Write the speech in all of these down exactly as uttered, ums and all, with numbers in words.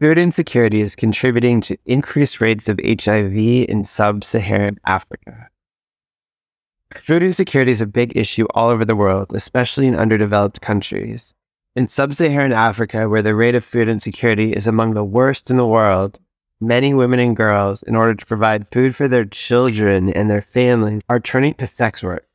Food insecurity is contributing to increased rates of H I V in sub-Saharan Africa. Food insecurity is a big issue all over the world, especially in underdeveloped countries. In sub-Saharan Africa, where the rate of food insecurity is among the worst in the world, many women and girls, in order to provide food for their children and their families, are turning to sex work.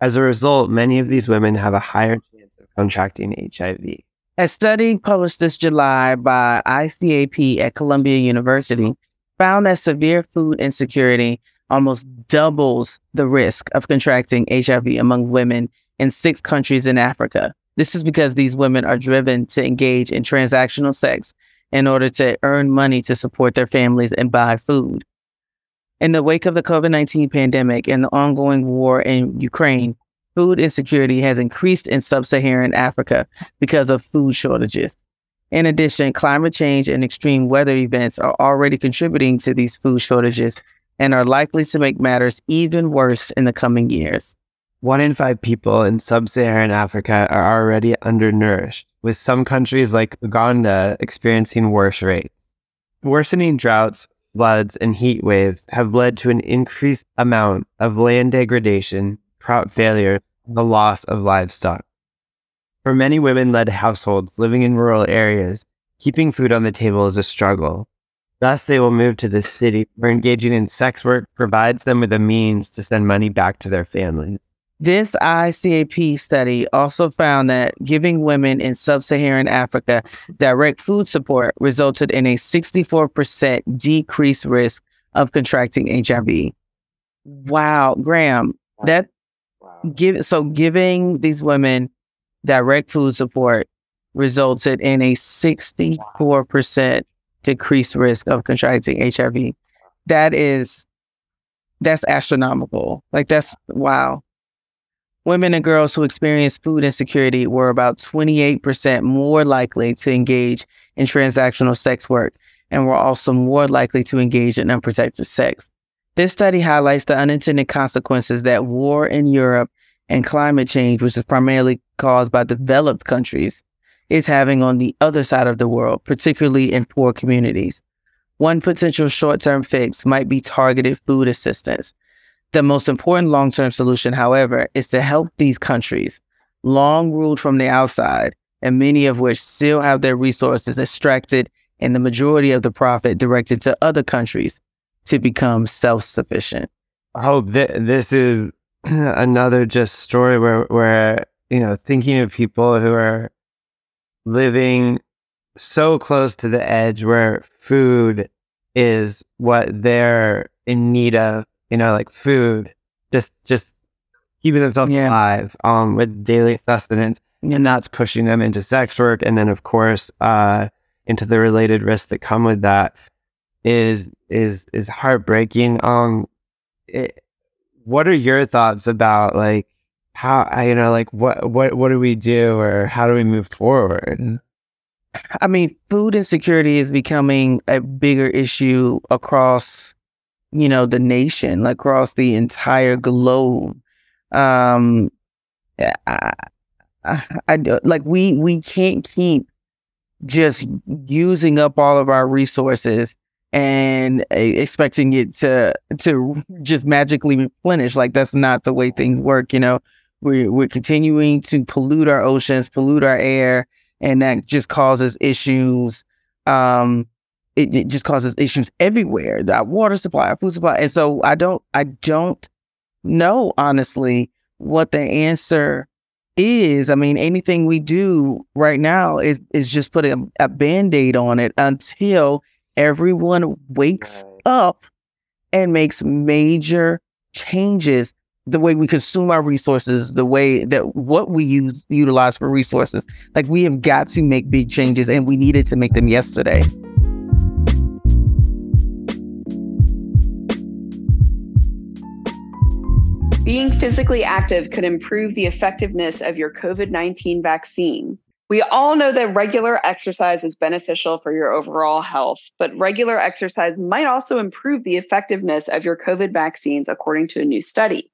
As a result, many of these women have a higher chance of contracting H I V. A study published this July by I C A P at Columbia University found that severe food insecurity almost doubles the risk of contracting H I V among women in six countries in Africa. This is because these women are driven to engage in transactional sex in order to earn money to support their families and buy food. In the wake of the covid nineteen pandemic and the ongoing war in Ukraine, food insecurity has increased in sub-Saharan Africa because of food shortages. In addition, climate change and extreme weather events are already contributing to these food shortages and are likely to make matters even worse in the coming years. One in five people in sub-Saharan Africa are already undernourished, with some countries like Uganda experiencing worse rates. Worsening droughts, floods, and heat waves have led to an increased amount of land degradation, crop failure, and the loss of livestock. For many women-led households living in rural areas, keeping food on the table is a struggle. Thus, they will move to the city, where engaging in sex work provides them with a means to send money back to their families. This I C A P study also found that giving women in sub-Saharan Africa direct food support resulted in a sixty-four percent decreased risk of contracting H I V. Wow, Graham, that Give, so giving these women direct food support resulted in a sixty-four percent decreased risk of contracting H I V. That is, that's astronomical. Like that's, wow. Women and girls who experienced food insecurity were about twenty-eight percent more likely to engage in transactional sex work and were also more likely to engage in unprotected sex. This study highlights the unintended consequences that war in Europe and climate change, which is primarily caused by developed countries, is having on the other side of the world, particularly in poor communities. One potential short-term fix might be targeted food assistance. The most important long-term solution, however, is to help these countries, long ruled from the outside, and many of which still have their resources extracted and the majority of the profit directed to other countries, to become self-sufficient. Hope, th- this is another just story where, where, you know, thinking of people who are living so close to the edge where food is what they're in need of, you know, like food, just just keeping themselves yeah. alive um, with daily sustenance. Yeah. And that's pushing them into sex work. And then, of course, uh, into the related risks that come with that. Is is is heartbreaking. Um, it, what are your thoughts about like how you know like what what what do we do or how do we move forward? I mean, food insecurity is becoming a bigger issue across you know the nation, like across the entire globe. Um, I, I, I like we we can't keep just using up all of our resources and expecting it to to just magically replenish. Like that's not the way things work. You know, we're, we're continuing to pollute our oceans, pollute our air, and that just causes issues. Um, it, it just causes issues everywhere. Our water supply, our food supply. And so I don't, I don't know honestly what the answer is, I mean, anything we do right now is, is just putting a, a Band-Aid on it until everyone wakes up and makes major changes. The way we consume our resources, the way that what we use, utilize for resources. Like, we have got to make big changes, and we needed to make them yesterday. Being physically active could improve the effectiveness of your covid nineteen vaccine. We all know that regular exercise is beneficial for your overall health, but regular exercise might also improve the effectiveness of your COVID vaccines, according to a new study.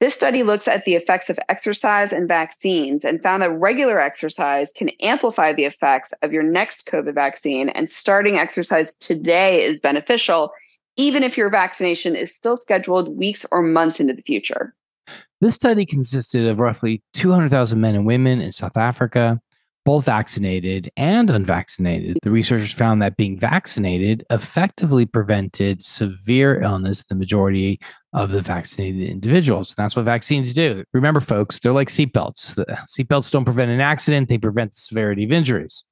This study looks at the effects of exercise and vaccines and found that regular exercise can amplify the effects of your next COVID vaccine, and starting exercise today is beneficial, even if your vaccination is still scheduled weeks or months into the future. This study consisted of roughly two hundred thousand men and women in South Africa, both vaccinated and unvaccinated. The researchers found that being vaccinated effectively prevented severe illness in the majority of the vaccinated individuals. That's what vaccines do. Remember, folks, they're like seatbelts. The seatbelts don't prevent an accident. They prevent the severity of injuries.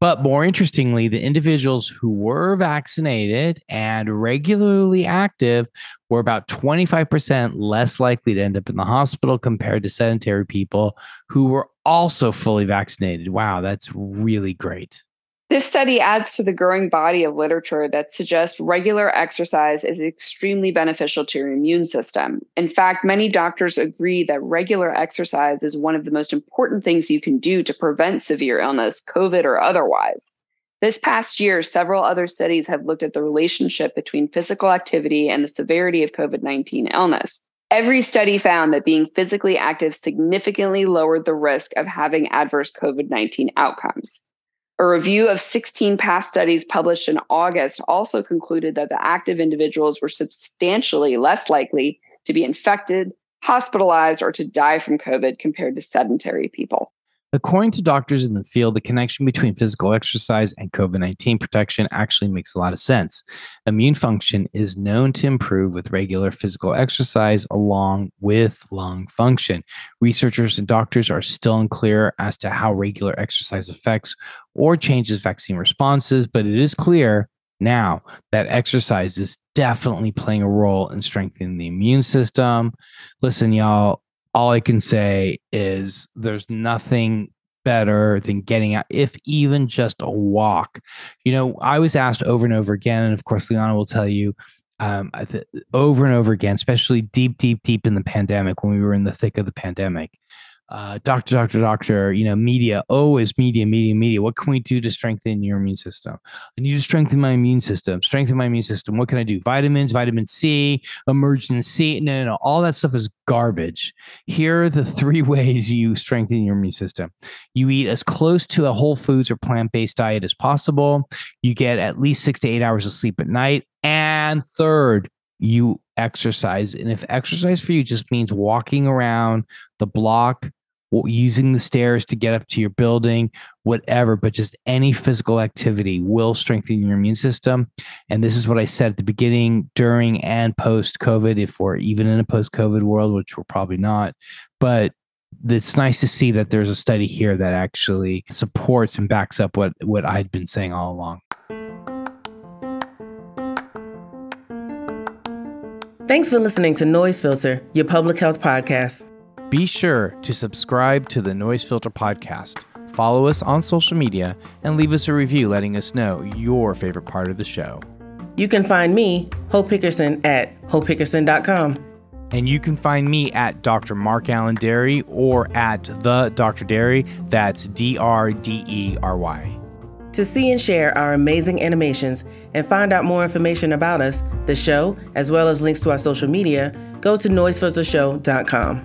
But more interestingly, the individuals who were vaccinated and regularly active were about twenty-five percent less likely to end up in the hospital compared to sedentary people who were also fully vaccinated. Wow, that's really great. This study adds to the growing body of literature that suggests regular exercise is extremely beneficial to your immune system. In fact, many doctors agree that regular exercise is one of the most important things you can do to prevent severe illness, COVID or otherwise. This past year, several other studies have looked at the relationship between physical activity and the severity of covid nineteen illness. Every study found that being physically active significantly lowered the risk of having adverse covid nineteen outcomes. A review of sixteen past studies published in August also concluded that the active individuals were substantially less likely to be infected, hospitalized, or to die from COVID compared to sedentary people. According to doctors in the field, the connection between physical exercise and covid nineteen protection actually makes a lot of sense. Immune function is known to improve with regular physical exercise along with lung function. Researchers and doctors are still unclear as to how regular exercise affects or changes vaccine responses, but it is clear now that exercise is definitely playing a role in strengthening the immune system. Listen, y'all. All I can say is there's nothing better than getting out, if even just a walk. You know, I was asked over and over again, and of course, Liana will tell you um, th- over and over again, especially deep, deep, deep in the pandemic, when we were in the thick of the pandemic, uh, doctor, doctor, doctor, you know, media, always media, media, media. What can we do to strengthen your immune system? I need to strengthen my immune system, strengthen my immune system. What can I do? Vitamins, vitamin C, emergency, no, no, no. All that stuff is garbage. Here are the three ways you strengthen your immune system. You eat as close to a whole foods or plant-based diet as possible. You get at least six to eight hours of sleep at night. And third, you exercise. And if exercise for you just means walking around the block, using the stairs to get up to your building, whatever, but just any physical activity will strengthen your immune system. And this is what I said at the beginning, during and post-COVID, if we're even in a post-COVID world, which we're probably not. But it's nice to see that there's a study here that actually supports and backs up what, what I'd been saying all along. Thanks for listening to Noise Filter, your public health podcast. Be sure to subscribe to the Noise Filter Podcast, follow us on social media, and leave us a review letting us know your favorite part of the show. You can find me, Hope Dickerson, at hope dickerson dot com. And you can find me at Doctor Mark Alendari or at the Doctor Derry. That's D R D E R Y. To see and share our amazing animations and find out more information about us, the show, as well as links to our social media, go to noise filter show dot com.